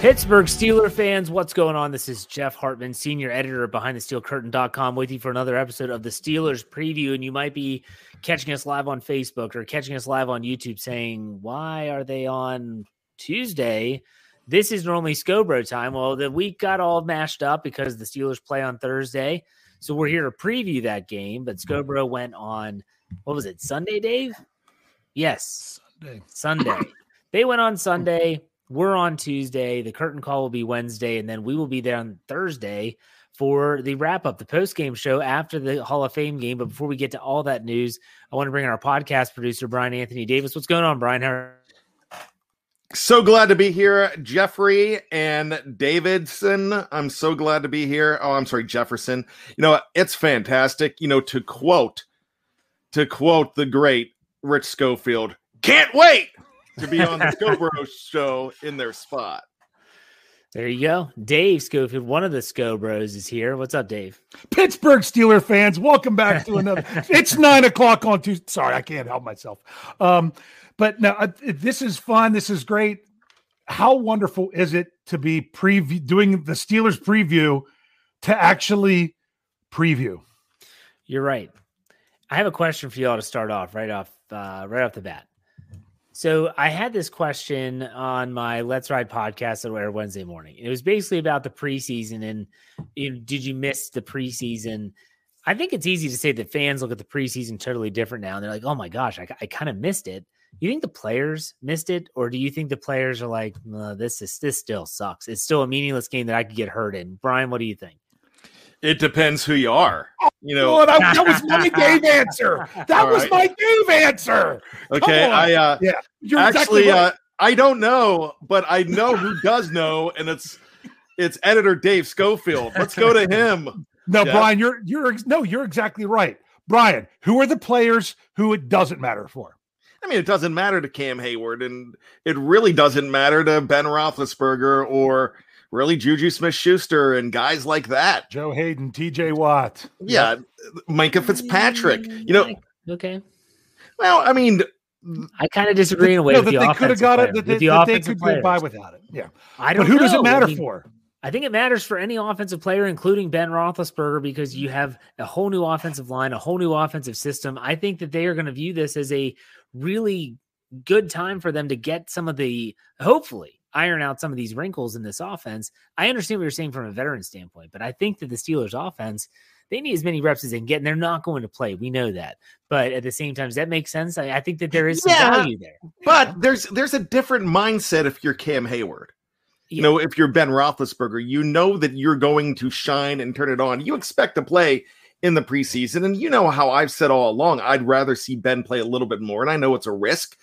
Pittsburgh Steelers fans, what's going on? This is Jeff Hartman, senior editor of BehindTheSteelCurtain.com, with you for another episode of the Steelers Preview. And you might be catching us live on Facebook or catching us live on YouTube saying, why are they on Tuesday? This is normally Scobro time. Well, the week got all mashed up because the Steelers play on Thursday. So we're here to preview that game. But Scobro went on, what was it, Sunday, Dave? Yes. Sunday. They went on Sunday. We're on Tuesday. The curtain call will be Wednesday, and then we will be there on Thursday for the wrap-up, the post-game show after the Hall of Fame game. But before we get to all that news, I want to bring in our podcast producer, Brian Anthony Davis. What's going on, Brian? How are you? So glad to be here, Jeffrey and Davidson. I'm so glad to be here. Oh, I'm sorry, Jefferson. You know, it's fantastic. You know, to quote the great Rich Schofield, can't wait to be on the Scobro show in their spot. There you go. Dave Schofield, one of the Scobros, is here. What's up, Dave? Pittsburgh Steelers fans, welcome back to another. It's 9:00 on Tuesday. Sorry, I can't help myself. But no, this is fun. This is great. How wonderful is it to be doing the Steelers preview to actually preview? You're right. I have a question for y'all to start off right off the bat. So I had this question on my Let's Ride podcast that aired Wednesday morning. It was basically about the preseason and, you know, did you miss the preseason? I think it's easy to say that fans look at the preseason totally different now. And they're like, oh my gosh, I kind of missed it. You think the players missed it? Or do you think the players are like, this still sucks. It's still a meaningless game that I could get hurt in. Brian, what do you think? It depends who you are. You know, oh, that was my Dave answer. That was my Dave answer. Okay, You're actually right. I don't know, but I know who does know, and it's editor Dave Schofield. Let's go to him. No, Jeff. Brian, you're exactly right, Brian. Who are the players who it doesn't matter for? I mean, it doesn't matter to Cam Hayward, and it really doesn't matter to Ben Roethlisberger or really Juju Smith-Schuster and guys like that. Joe Hayden, TJ Watt. Yeah, Micah Fitzpatrick. You know, okay. Well, I mean, I kind of disagree in a way that they could have got it, that they could get by without it. Yeah. I don't know. But who does it matter for? I think it matters for any offensive player, including Ben Roethlisberger, because you have a whole new offensive line, a whole new offensive system. I think that they are going to view this as a really good time for them to get some of the, hopefully, iron out some of these wrinkles in this offense. I understand what you're saying from a veteran standpoint, but I think that the Steelers offense, they need as many reps as they can get, and they're not going to play. We know that. But at the same time, does that make sense? I think that there is some value there. But there's a different mindset if you're Cam Hayward. Yeah. You know, if you're Ben Roethlisberger, you know that you're going to shine and turn it on. You expect to play in the preseason, and you know how I've said all along, I'd rather see Ben play a little bit more, and I know it's a risk,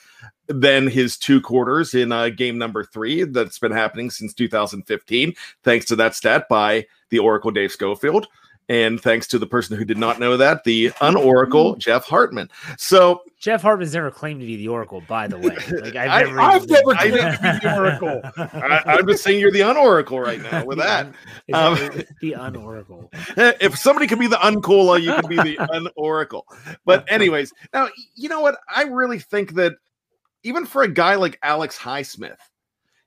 than his two quarters in game number 3 that's been happening since 2015, thanks to that stat by the Oracle Dave Schofield. And thanks to the person who did not know that, the unoracle Jeff Hartman. So Jeff Hartman's never claimed to be the oracle, by the way. Like, I've never claimed to be the oracle. I'm just saying you're the unoracle right now with that. The unoracle. If somebody could be the uncola, you could be the unoracle. But anyways, now, you know what? I really think that even for a guy like Alex Highsmith,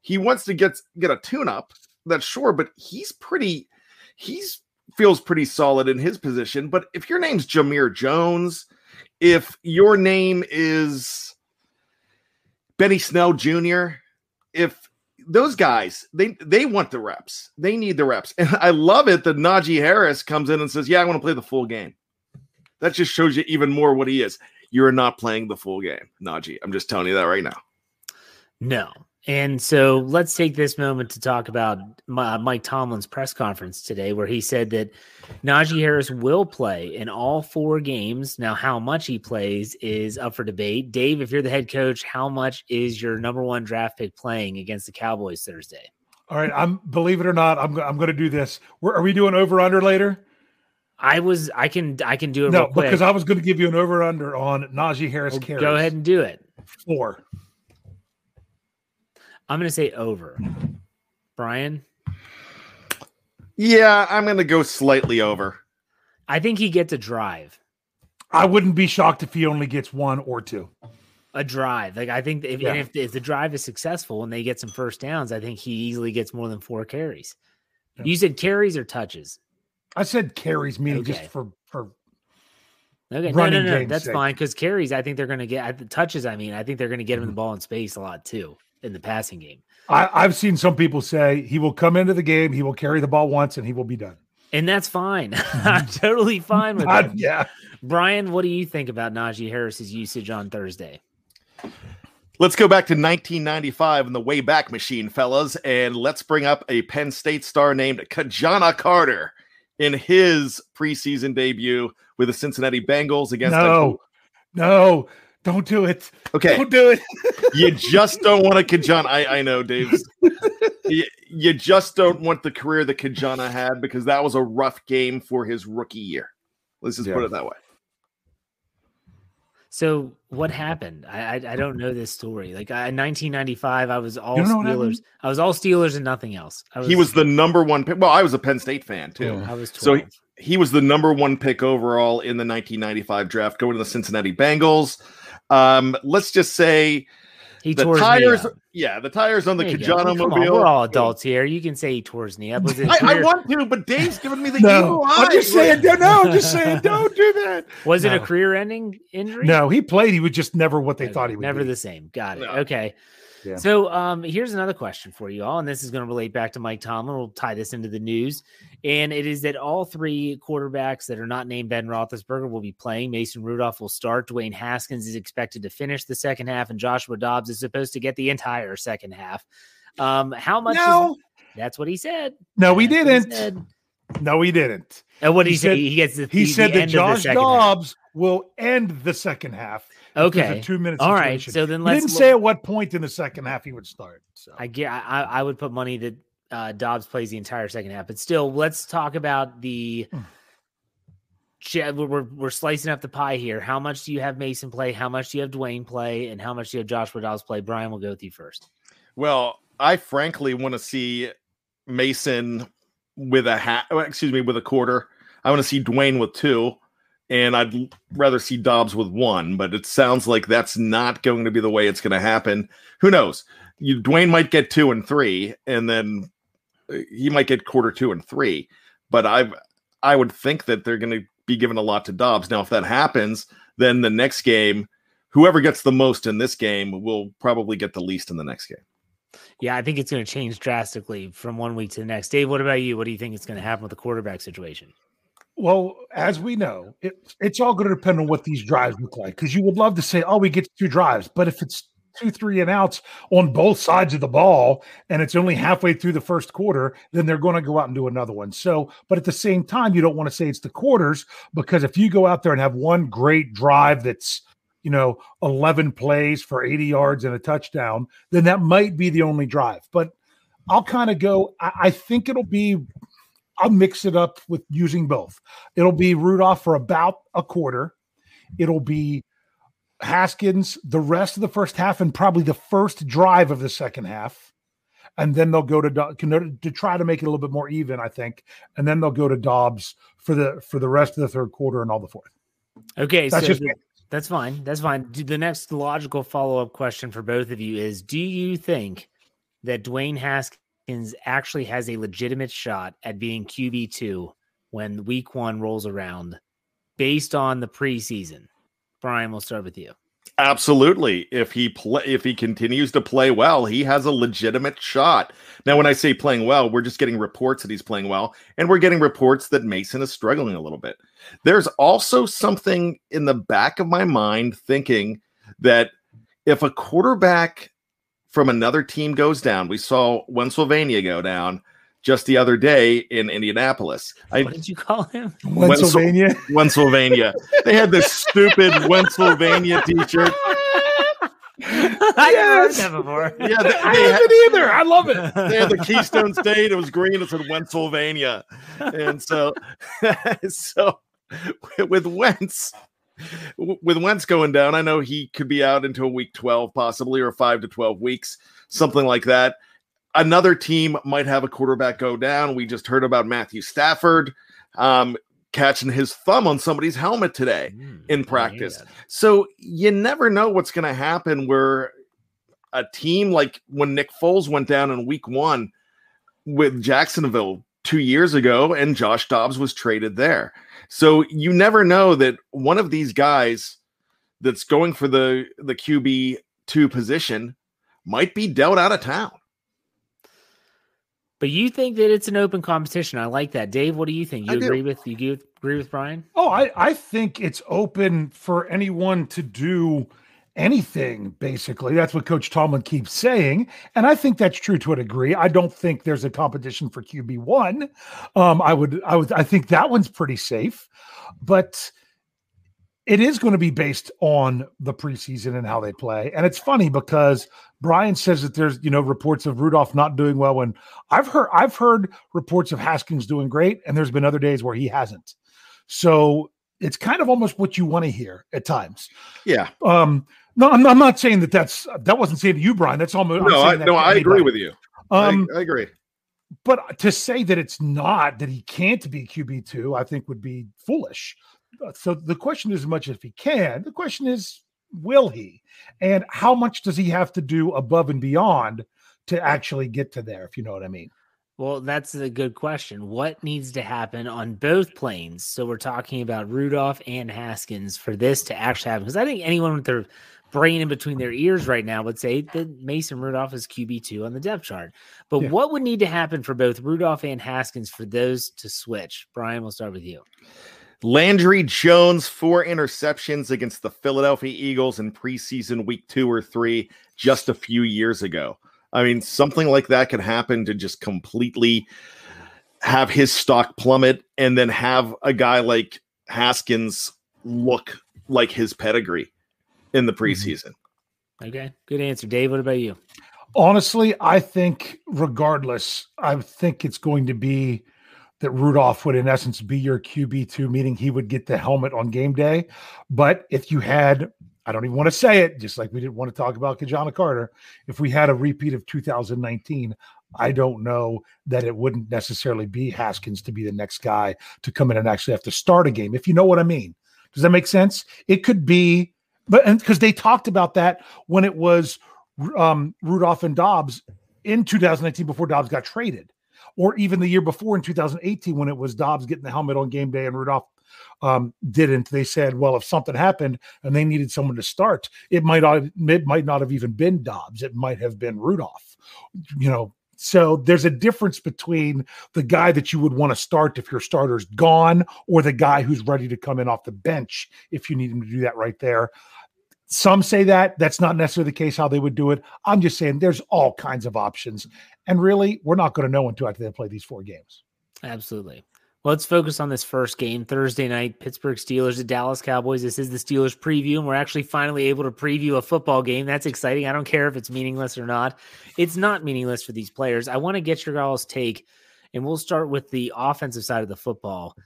he wants to get a tune-up. That's sure, but he's feels pretty solid in his position. But if your name's Jameer Jones, if your name is Benny Snell Jr., if those guys, they want the reps. They need the reps. And I love it that Najee Harris comes in and says, yeah, I want to play the full game. That just shows you even more what he is. You're not playing the full game, Najee. I'm just telling you that right now. No. And so let's take this moment to talk about Mike Tomlin's press conference today, where he said that Najee Harris will play in all 4 games. Now, how much he plays is up for debate. Dave, if you're the head coach, how much is your number 1 draft pick playing against the Cowboys Thursday? All right, believe it or not, I'm going to do this. Are we doing over under later? I can do it. No, real quick. Because I was going to give you an over under on Najee Harris carries. Go ahead and do it. 4. I'm going to say over. Brian? Yeah, I'm going to go slightly over. I think he gets a drive. I wouldn't be shocked if he only gets 1 or 2. A drive. Like, I think if the drive is successful and they get some first downs, I think he easily gets more than 4 carries. Yeah. You said carries or touches? I said carries, meaning just for okay. No. That's fine, because carries, I think they're going to get – touches, I mean, I think they're going to get him the ball in space a lot too. In the passing game, I've seen some people say he will come into the game, he will carry the ball once, and he will be done. And that's fine. I'm totally fine with that. Yeah. Brian, what do you think about Najee Harris's usage on Thursday? Let's go back to 1995 in the Wayback Machine, fellas, and let's bring up a Penn State star named Ki-Jana Carter in his preseason debut with the Cincinnati Bengals against No. Don't do it. Okay. Don't do it. You just don't want a Ki-Jana. I know, Dave. You just don't want the career that Ki-Jana had, because that was a rough game for his rookie year. Let's just put it that way. So what happened? I don't know this story. Like, in 1995, I was all Steelers. I was all Steelers and nothing else. He was the number 1 pick. Well, I was a Penn State fan, too. Yeah, I was 12. So he was the number 1 pick overall in the 1995 draft, going to the Cincinnati Bengals. Let's just say he tore tires. Yeah, the tires on the Ki-Jana mobile. We're all adults here. You can say he tore his knee up. I want to, but Dave's giving me the evil eye. I'm just saying, don't do that. Was it a career-ending injury? No, he played. He was just never what they thought he would be. Never the same. Got it. No. Okay. Yeah. So here's another question for you all, and this is going to relate back to Mike Tomlin. We'll tie this into the news, and it is that all 3 quarterbacks that are not named Ben Roethlisberger will be playing. Mason Rudolph will start. Dwayne Haskins is expected to finish the second half, and Joshua Dobbs is supposed to get the entire second half. How much? No. That's what he said. No, he didn't. No, he didn't. And what he said? He gets. He said that Josh Dobbs will end the second half. Okay. 2 minutes. All right. So then let's say at what point in the second half he would start. So I would put money that Dobbs plays the entire second half, but still let's talk about the, we're slicing up the pie here. How much do you have Mason play? How much do you have Dwayne play? And how much do you have Joshua Dobbs play? Brian, will go with you first. Well, I frankly want to see Mason with a quarter. I want to see Dwayne with 2. And I'd rather see Dobbs with 1, but it sounds like that's not going to be the way it's going to happen. Who knows? Dwayne might get 2 and 3, and then he might get quarter 2 and 3. But I would think that they're going to be giving a lot to Dobbs. Now, if that happens, then the next game, whoever gets the most in this game will probably get the least in the next game. Yeah, I think it's going to change drastically from one week to the next. Dave, what about you? What do you think is going to happen with the quarterback situation? Well, as we know, it's all going to depend on what these drives look like, because you would love to say, oh, we get two drives. But if it's 2-3 and outs on both sides of the ball, and it's only halfway through the first quarter, then they're going to go out and do another one. So, but at the same time, you don't want to say it's the quarters, because if you go out there and have one great drive that's, 11 plays for 80 yards and a touchdown, then that might be the only drive. But I'll kind of go, I think it'll be, I'll mix it up with using both. It'll be Rudolph for about a quarter. It'll be Haskins the rest of the first half and probably the first drive of the second half. And then they'll go to try to make it a little bit more even, I think. And then they'll go to Dobbs for the rest of the third quarter and all the fourth. Okay. That's fine. That's fine. The next logical follow-up question for both of you is, do you think that Dwayne Haskins actually has a legitimate shot at being QB2 when week one rolls around based on the preseason? Brian, we'll start with you. Absolutely. If he continues to play well, he has a legitimate shot. Now, when I say playing well, we're just getting reports that he's playing well, and we're getting reports that Mason is struggling a little bit. There's also something in the back of my mind thinking that if a quarterback from another team goes down, we saw Wensylvania go down just the other day in Indianapolis. What did you call him? Wensylvania. Wensylvania. They had this stupid Wensylvania t-shirt. I yes. never heard that before. Yeah, I haven't either. I love it. They had the Keystone State. It was green. It said Wensylvania. And so with Wentz going down, I know he could be out until week 12 possibly, or 5 to 12 weeks, something like that. Another team might have a quarterback go down. We just heard about Matthew Stafford catching his thumb on somebody's helmet today in practice. Yeah. So you never know what's going to happen, where a team like when Nick Foles went down in week one with Jacksonville 2 years ago, and Josh Dobbs was traded there. So you never know that one of these guys that's going for the QB2 position might be dealt out of town. But you think that it's an open competition. I like that. Dave, what do you think? Do you agree with Brian? Oh, I think it's open for anyone to do anything, basically. That's what Coach Tomlin keeps saying. And I think that's true to a degree. I don't think there's a competition for QB1. I think that one's pretty safe. But it is going to be based on the preseason and how they play. And it's funny because Brian says that there's, reports of Rudolph not doing well. And I've heard reports of Haskins doing great, and there's been other days where he hasn't. So it's kind of almost what you want to hear at times. Yeah. No, I'm not saying that wasn't saying to you, Brian. That's almost I agree with you. I agree. But to say that it's not that he can't be QB2, I think would be foolish. So the question is as much if he can. The question is, will he? And how much does he have to do above and beyond to actually get to there, if you know what I mean? Well, that's a good question. What needs to happen on both planes? So we're talking about Rudolph and Haskins for this to actually happen. Because I think anyone with their brain in between their ears right now would say that Mason Rudolph is QB2 on the depth chart. But What would need to happen for both Rudolph and Haskins for those to switch? Brian, we'll start with you. Landry Jones, 4 interceptions against the Philadelphia Eagles in preseason week 2 or 3 just a few years ago. I mean, something like that could happen to just completely have his stock plummet, and then have a guy like Haskins look like his pedigree in the preseason. Okay, good answer. Dave, what about you? Honestly, I think regardless, I think it's going to be that Rudolph would in essence be your QB2, meaning he would get the helmet on game day. But if you had, I don't even want to say it, just like we didn't want to talk about Ki-Jana Carter, if we had a repeat of 2019, I don't know that it wouldn't necessarily be Haskins to be the next guy to come in and actually have to start a game, if you know what I mean. Does that make sense? It could be, because they talked about that when it was Rudolph and Dobbs in 2019 before Dobbs got traded. Or even the year before in 2018 when it was Dobbs getting the helmet on game day and Rudolph didn't. They said, well, if something happened and they needed someone to start, it might not have even been Dobbs. It might have been Rudolph, you know. So there's a difference between the guy that you would want to start if your starter's gone or the guy who's ready to come in off the bench if you need him to do that right there. Some say that. That's not necessarily the case how they would do it. I'm just saying there's all kinds of options. And really, we're not going to know until after they play these four games. Absolutely. Well, let's focus on this first game, Thursday night, Pittsburgh Steelers at Dallas Cowboys. This is the Steelers preview, and we're actually finally able to preview a football game. That's exciting. I don't care if it's meaningless or not. It's not meaningless for these players. I want to get your guys' take, and we'll start with the offensive side of the football.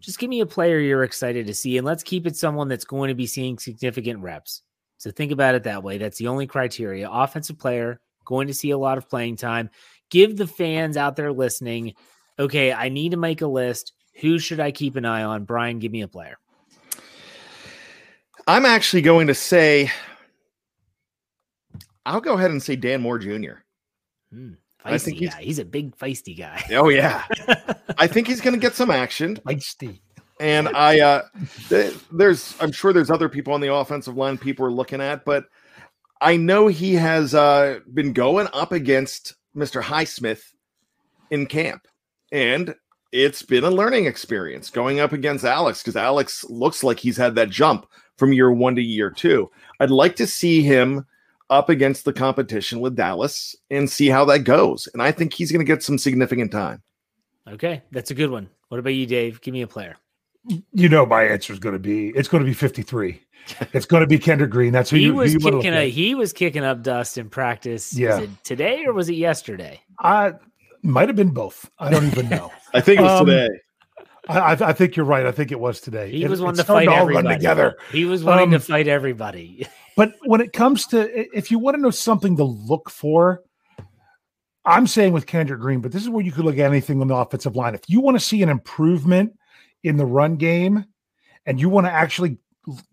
Just give me a player you're excited to see, and let's keep it someone that's going to be seeing significant reps. So think about it that way. That's the only criteria. Offensive player, going to see a lot of playing time. Give the fans out there listening, okay, I need to make a list. Who should I keep an eye on? Brian, give me a player. I'm actually going to say, I'll go ahead and say Dan Moore Jr. Feisty I think he's a big feisty guy. Oh, yeah. I think he's going to get some action. Feisty. And I'm sure there's other people on the offensive line people are looking at, but I know he has been going up against Mr. Highsmith in camp. And it's been a learning experience going up against Alex because Alex looks like he's had that jump from year one to year two. I'd like to see him up against the competition with Dallas and see how that goes. And I think he's going to get some significant time. Okay. That's a good one. What about you, Dave? Give me a player. You know, my answer is going to be, it's going to be 53. It's going to be Kendrick Green. That's who he was kicking up dust in practice. Yeah. Is it today or was it yesterday? Might have been both. I don't even know. I think it was today. I think you're right. I think it was today. He was one to fight everybody. He was wanting to fight everybody. But when it comes to, if you want to know something to look for, I'm saying with Kendrick Green, but this is where you could look at anything on the offensive line. If you want to see an improvement in the run game and you want to actually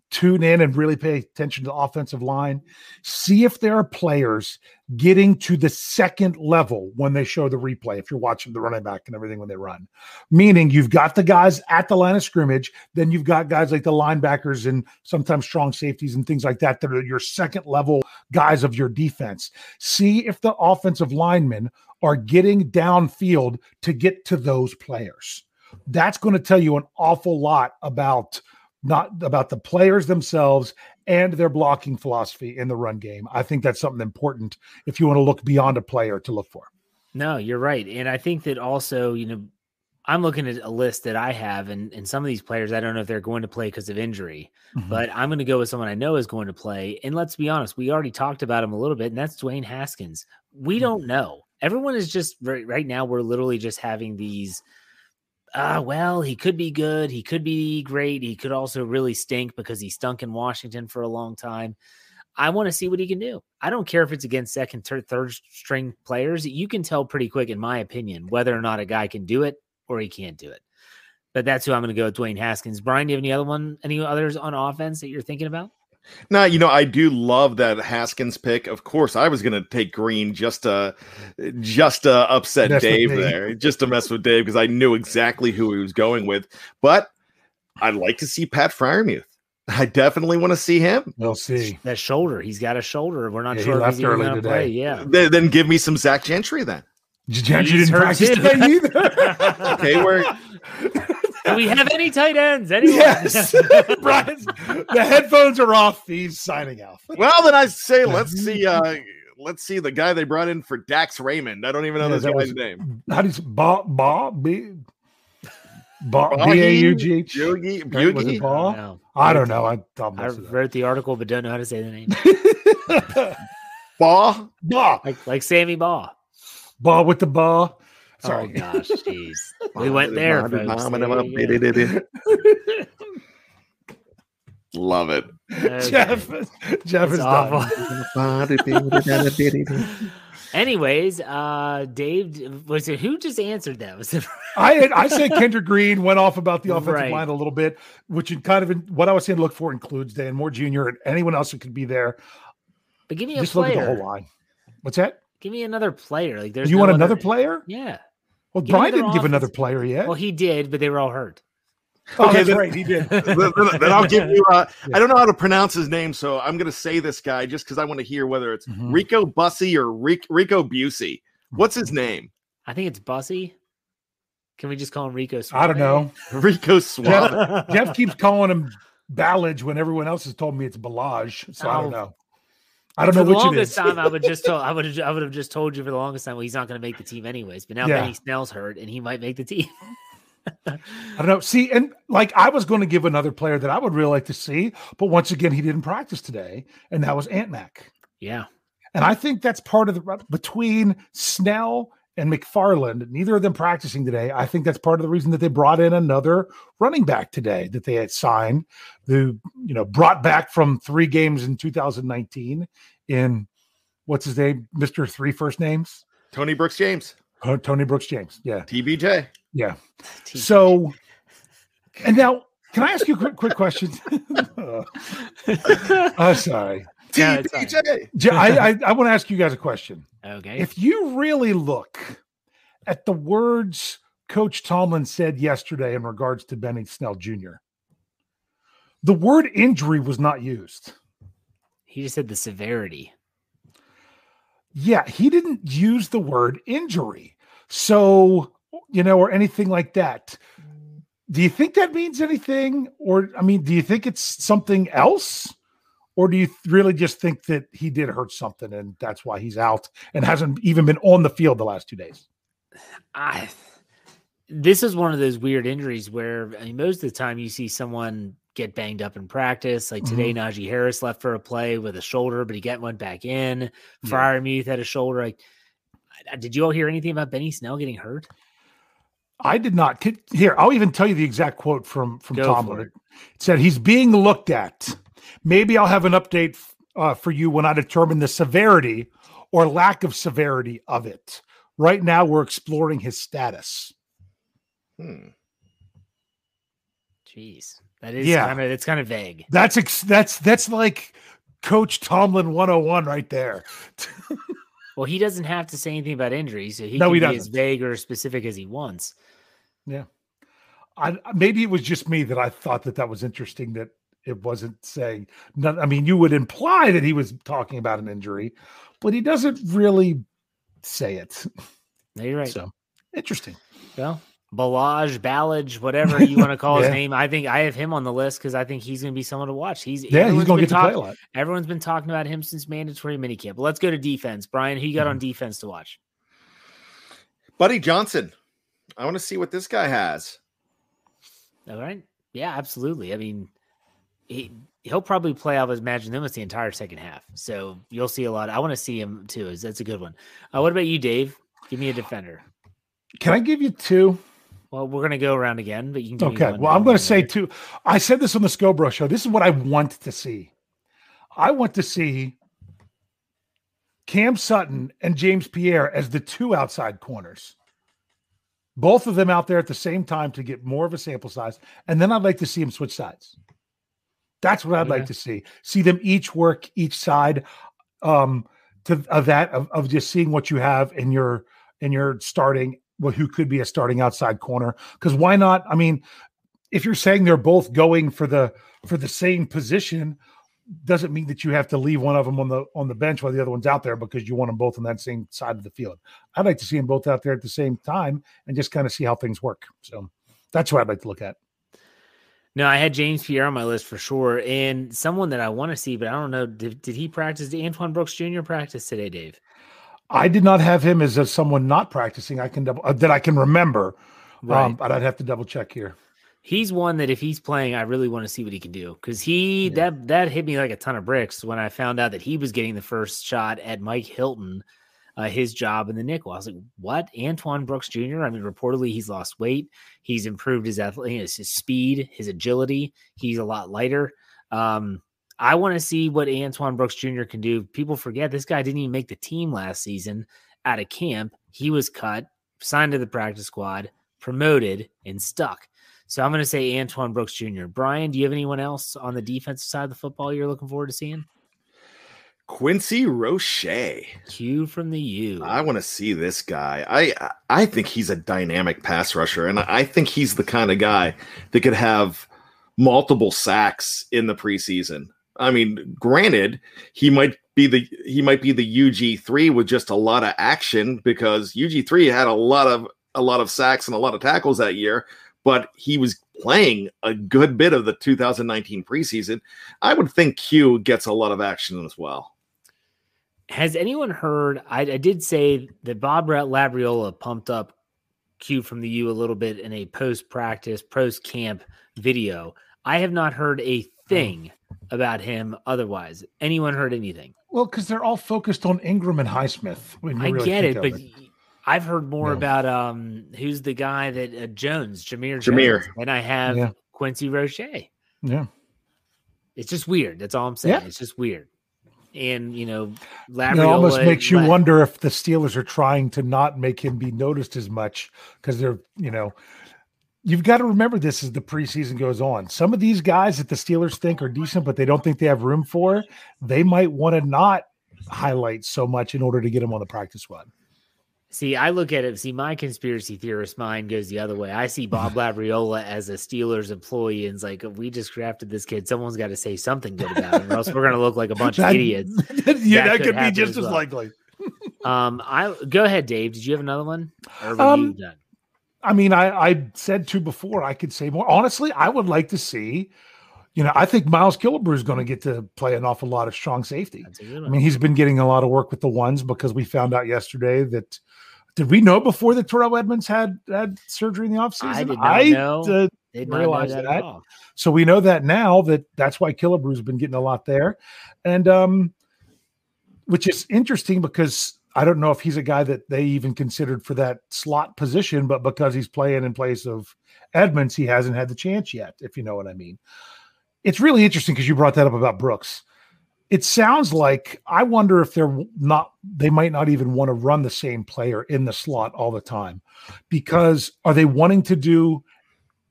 tune in and really pay attention to the offensive line. See if there are players getting to the second level when they show the replay, if you're watching the running back and everything when they run. Meaning you've got the guys at the line of scrimmage, then you've got guys like the linebackers and sometimes strong safeties and things like that that are your second level guys of your defense. See if the offensive linemen are getting downfield to get to those players. That's going to tell you an awful lot about the players themselves and their blocking philosophy in the run game. I think that's something important if you want to look beyond a player to look for. No, you're right. And I think that also, you know, I'm looking at a list that I have and some of these players, I don't know if they're going to play because of injury, but I'm going to go with someone I know is going to play. And let's be honest, we already talked about him a little bit and that's Dwayne Haskins. We don't know. Everyone is just right now. We're literally just having these, well, he could be good. He could be great. He could also really stink because he stunk in Washington for a long time. I want to see what he can do. I don't care if it's against second, third string players. You can tell pretty quick, in my opinion, whether or not a guy can do it or he can't do it. But that's who I'm going to go with, Dwayne Haskins. Brian, do you have any others on offense that you're thinking about? No, you know, I do love that Haskins pick. Of course, I was going to take Green just to upset Dave there, just to mess with Dave because I knew exactly who he was going with. But I'd like to see Pat Freiermuth. I definitely want to see him. We'll see. That shoulder. He's got a shoulder. We're not sure if he's going to play. Yeah. Then give me some Zach Gentry then. Gentry didn't practice today either. Okay, we're... Do we have any tight ends? Anyone? Yes. Brian, the headphones are off. He's signing off. Well, then I say, let's see the guy they brought in for Dax Raymond. I don't even know this guy's name. How do you say B-A-U-G-H? Bugie? Was it Ball? I don't know. I read the article, but don't know how to say the name. Ball? Ball. Like Sammy Ball. Ball with the ball. Sorry. Oh, gosh, jeez. We went there, folks. Love it. Okay. Jeff is awful. Anyways, Dave, who just answered that? Was it I said Kendrick Green went off about the offensive line a little bit, which kind of what I was saying to look for includes Dan Moore Jr. and anyone else who could be there. But give me just a player. Look at the whole line. What's that? Give me another player. Like, there's. You want another player? Yeah. Well, Brian didn't give another player yet. Well, he did, but they were all hurt. Oh, okay, that's right. He did. Then I'll give you I don't know how to pronounce his name, so I'm going to say this guy just because I want to hear whether it's Rico Busey or Rico Busey. What's his name? I think it's Busey. Can we just call him Rico Suave? I don't know. Rico Suave. Jeff keeps calling him Ballage when everyone else has told me it's Ballage, so I don't know. I don't know which it is. For the longest time, I would have just told you for the longest time, well, he's not going to make the team anyways. But now Benny Snell's hurt, and he might make the team. I don't know. See, and like I was going to give another player that I would really like to see, but once again, he didn't practice today, and that was Ant Mac. Yeah. And I think that's part of the – between Snell and McFarland, neither of them practicing today, I think that's part of the reason that they brought in another running back today that they had signed, who, you know, brought back from three games in 2019 in – what's his name? Mr. Three First Names? Tony Brooks James. Oh, Tony Brooks James, yeah. TBJ. Yeah. So, and now, can I ask you a quick question? Sorry. TBJ. I want to ask you guys a question. Okay. If you really look at the words Coach Tomlin said yesterday in regards to Benny Snell Jr., the word injury was not used. He just said the severity. Yeah, he didn't use the word injury. So, you know, or anything like that. Do you think that means anything? Or, I mean, do you think it's something else? Or do you really just think that he did hurt something and that's why he's out and hasn't even been on the field the last 2 days? This is one of those weird injuries where, I mean, most of the time you see someone get banged up in practice. Like today, Najee Harris left for a play with a shoulder, but he got one back in. Fryermuth had a shoulder. Like, did you all hear anything about Benny Snell getting hurt? I did not. Here, I'll even tell you the exact quote from Tomlin. It said, "He's being looked at. Maybe I'll have an update for you when I determine the severity or lack of severity of it. Right now, we're exploring his status." Jeez, that is it's kind of vague. That's like Coach Tomlin 101 right there. Well, he doesn't have to say anything about injuries, so he can be as vague or specific as he wants. Yeah, maybe it was just me that I thought that was interesting that it wasn't saying. I mean, you would imply that he was talking about an injury, but he doesn't really say it. No, you're right. So interesting. Well, Ballage, whatever you want to call his name. I think I have him on the list because I think he's going to be someone to watch. He's going to get to play a lot. Everyone's been talking about him since mandatory minicamp. But let's go to defense. Brian, who you got on defense to watch? Buddy Johnson. I want to see what this guy has. All right. Yeah, absolutely. I mean, he'll probably play, I would imagine, them as the entire second half. So you'll see a lot. I want to see him too. That's a good one. What about you, Dave? Give me a defender. Can I give you two? Well, we're going to go around again, but you can. Okay. Well, I'm going to say two. I said this on the Scobro show. This is what I want to see. I want to see Cam Sutton and James Pierre as the two outside corners. Both of them out there at the same time to get more of a sample size. And then I'd like to see them switch sides. That's what I'd like to see. See them each work each side of just seeing what you have in your starting. Well, who could be a starting outside corner? Because why not? I mean, if you're saying they're both going for the same position, doesn't mean that you have to leave one of them on the bench while the other one's out there because you want them both on that same side of the field. I'd like to see them both out there at the same time and just kind of see how things work. So that's what I'd like to look at. No, I had James Pierre on my list for sure, and someone that I want to see, but I don't know. Did he practice? Did Antoine Brooks Jr. practice today, Dave? I did not have him as someone not practicing. That I can remember, right. But I'd have to double check here. He's one that if he's playing, I really want to see what he can do because that hit me like a ton of bricks when I found out that he was getting the first shot at Mike Hilton, his job in the nickel. I was like, what? Antoine Brooks Jr.? I mean, reportedly he's lost weight. He's improved his athleticism, his speed, his agility. He's a lot lighter. I want to see what Antoine Brooks Jr. can do. People forget this guy didn't even make the team last season out of camp. He was cut, signed to the practice squad, promoted, and stuck. So I'm going to say Antoine Brooks Jr. Brian, do you have anyone else on the defensive side of the football you're looking forward to seeing? Quincy Roche. Q from the U. I want to see this guy. I think he's a dynamic pass rusher, and I think he's the kind of guy that could have multiple sacks in the preseason. I mean, granted, he might be the UG3 with just a lot of action, because UG3 had a lot of sacks and a lot of tackles that year, but he was playing a good bit of the 2019 preseason. I would think Q gets a lot of action as well. Has anyone heard? I did say that Bob Labriola pumped up Q from the U a little bit in a post-practice, post-camp video. I have not heard a thing about him otherwise. Anyone heard anything? Well, because they're all focused on Ingram and Highsmith. I've heard more about who's the guy that Jameer Jones, and I have Quincy Roche. Yeah, it's just weird. That's all I'm saying. Yeah. It's just weird, and Labriola, it almost makes you wonder if the Steelers are trying to not make him be noticed as much, because they're you've got to remember this as the preseason goes on. Some of these guys that the Steelers think are decent, but they don't think they have room for, they might want to not highlight so much in order to get them on the practice squad. See, I look at it. See, my conspiracy theorist mind goes the other way. I see Bob Labriola as a Steelers employee, and it's like, we just drafted this kid. Someone's got to say something good about him, or else we're going to look like a bunch of idiots. Yeah, that could be just as likely. I go ahead, Dave. Did you have another one? Or were you done? I mean, I said two before. I could say more. Honestly, I would like to see. I think Myles Killebrew is going to get to play an awful lot of strong safety. I mean, he's been getting a lot of work with the ones, because we found out yesterday that – did we know before that Terrell Edmunds had surgery in the offseason? I did not know. Didn't realize that. So we know that now, that's why Killebrew's been getting a lot there. And which is interesting, because I don't know if he's a guy that they even considered for that slot position, but because he's playing in place of Edmunds, he hasn't had the chance yet, if you know what I mean. It's really interesting because you brought that up about Brooks. It sounds like, I wonder if they might not even want to run the same player in the slot all the time, because are they wanting to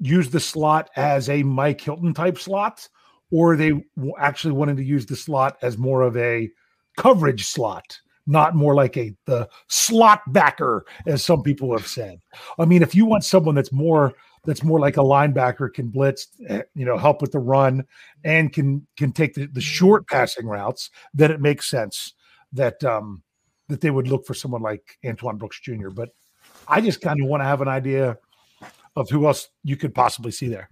use the slot as a Mike Hilton type slot, or are they actually wanting to use the slot as more of a coverage slot, not more like the slot backer, as some people have said? I mean, if you want someone that's more like a linebacker, can blitz, help with the run, and can take the short passing routes, then it makes sense that they would look for someone like Antoine Brooks Jr. But I just kind of want to have an idea of who else you could possibly see there.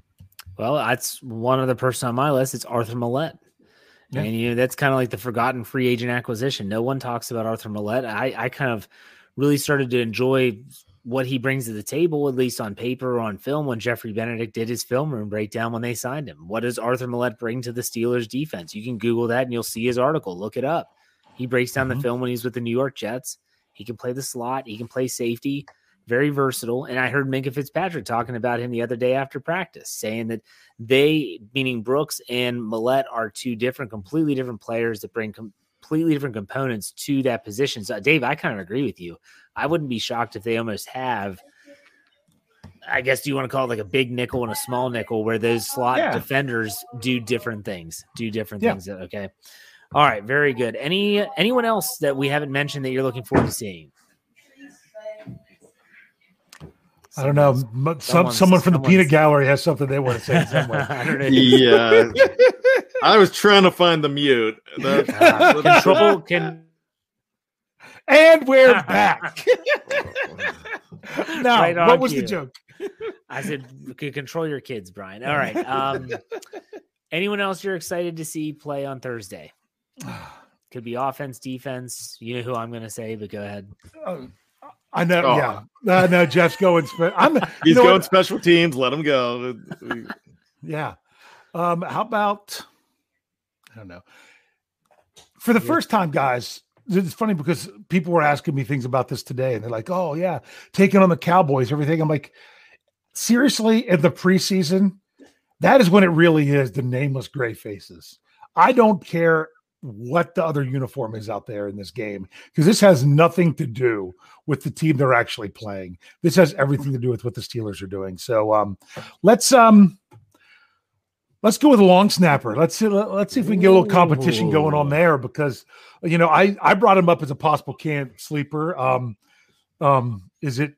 Well, that's one other person on my list. It's Arthur Millette. Yeah. And that's kind of like the forgotten free agent acquisition. No one talks about Arthur Millette. I kind of really started to enjoy what he brings to the table, at least on paper or on film, when Jeffrey Benedict did his film room breakdown when they signed him. What does Arthur Millette bring to the Steelers defense? You can Google that and you'll see his article. Look it up. He breaks down the film when he's with the New York Jets. He can play the slot. He can play safety. Very versatile. And I heard Minkah Fitzpatrick talking about him the other day after practice, saying that they, meaning Brooks and Millette, are two completely different players that bring completely different components to that position. So, Dave, I kind of agree with you. I wouldn't be shocked if they almost have, I guess, do you want to call it like a big nickel and a small nickel, where those slot defenders do different things, things. Okay. All right. Very good. Anyone else that we haven't mentioned that you're looking forward to seeing? I don't know. Someone from the peanut gallery has something they want to say. I don't know. Yeah. I was trying to find the mute. And we're back. Now, right, what was the joke? I said, control your kids, Brian. All right. Anyone else you're excited to see play on Thursday? Could be offense, defense. You know who I'm going to say, but go ahead. I know. Oh. Yeah. No, Jeff's going. He's going special teams. Let him go. Yeah. How about, I don't know. For the first time, guys, it's funny because people were asking me things about this today, and they're like, oh, yeah, taking on the Cowboys, everything. I'm like, seriously, in the preseason, that is when it really is the nameless gray faces. I don't care what the other uniform is out there in this game, because this has nothing to do with the team they're actually playing. This has everything to do with what the Steelers are doing. So let's Let's go with a long snapper. Let's see if we can get a little competition going on there because, you know, I brought him up as a possible camp sleeper. Is it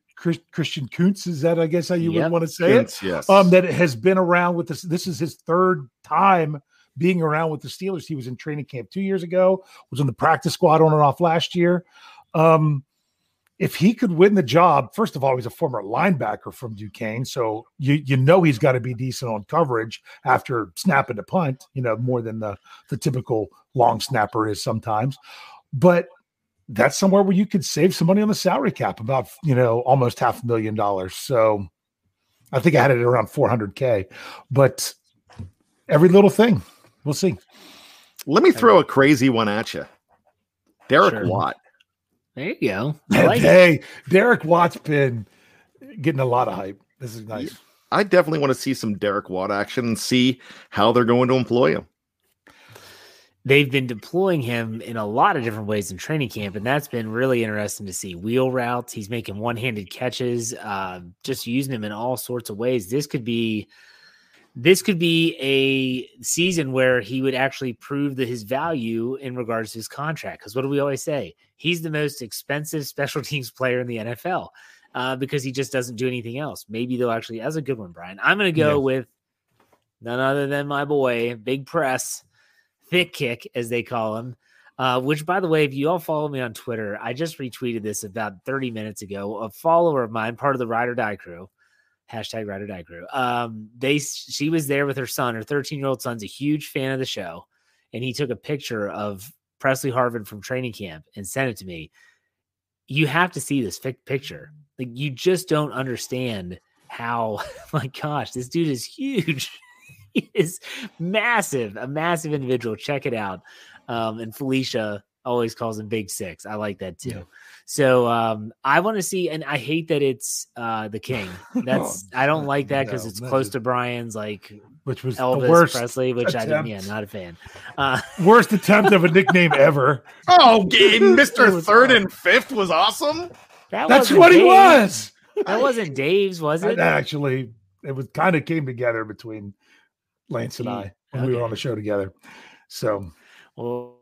Christian Kuntz? Is that, I guess, how you would want to say Kuntz, it? Yes. That it has been around with this. This is his third time being around with the Steelers. He was in training camp 2 years ago, was in the practice squad on and off last year. If he could win the job, first of all, he's a former linebacker from Duquesne, so you know he's got to be decent on coverage after snapping the punt, you know, more than the typical long snapper is sometimes. But that's somewhere where you could save some money on the salary cap, about, you know, almost $500,000. So I think I had it around $400K, but every little thing, we'll see. Let me throw a crazy one at you. Derek Watt. There you go. Hey, Derek Watt's been getting a lot of hype. This is nice. I definitely want to see some Derek Watt action and see how they're going to employ him. They've been deploying him in a lot of different ways in training camp, and that's been really interesting to see. Wheel routes, he's making one-handed catches, just using him in all sorts of ways. This could be a season where he would actually prove that his value in regards to his contract. Because what do we always say? He's the most expensive special teams player in the NFL because he just doesn't do anything else. Maybe they'll actually, that's a good one, Brian. I'm going to go with none other than my boy, Big Press, Thick Kick, as they call him. Which, by the way, if you all follow me on Twitter, I just retweeted this about 30 minutes ago. A follower of mine, part of the Ride or Die crew, hashtag Ride or Die crew. She was there with her son. Her 13-year-old son's a huge fan of the show, and he took a picture of Presley Harvin from training camp and sent it to me. You have to see this picture. Like, you just don't understand how. My gosh, this dude is huge. He is massive, a massive individual. Check it out. And Felicia always calls him Big Six. I like that too. Yeah. So I want to see, and I hate that it's the King. That's I don't like that because it's close to Brian's, like, which was Elvis the worst Presley, which attempt. I didn't. Yeah, not a fan. Worst attempt of a nickname ever. Oh, Mr. Third and Fifth was awesome. That's what Dave. He was. That wasn't Dave's, was it? Actually, it was kind of came together between Lance and I when we were on the show together. So, well.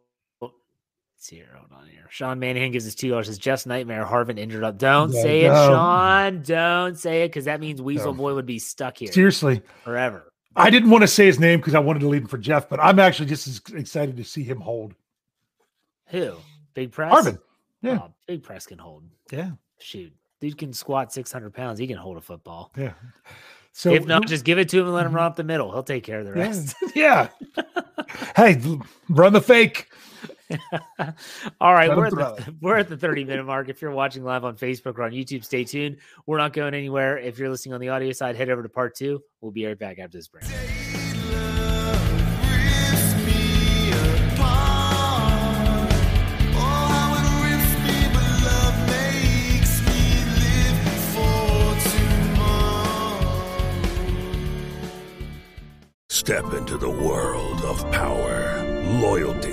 Here, hold on here. Sean Manahan gives us $2. Says Jeff's nightmare. Harvin injured up. Don't say it, Sean. Don't say it, because that means Weasel Boy would be stuck here. Seriously, forever. I didn't want to say his name because I wanted to leave him for Jeff, but I'm actually just as excited to see him hold. Who? Big Press. Harvin. Yeah. Oh, Big Press can hold. Yeah. Shoot, dude can squat 600 pounds. He can hold a football. Yeah. So if not, just give it to him and let him run up the middle. He'll take care of the rest. Yeah. Hey, run the fake. All right, we're at the 30-minute mark. If you're watching live on Facebook or on YouTube, stay tuned. We're not going anywhere. If you're listening on the audio side, head over to part 2. We'll be right back after this break. Step into the world of power, loyalty,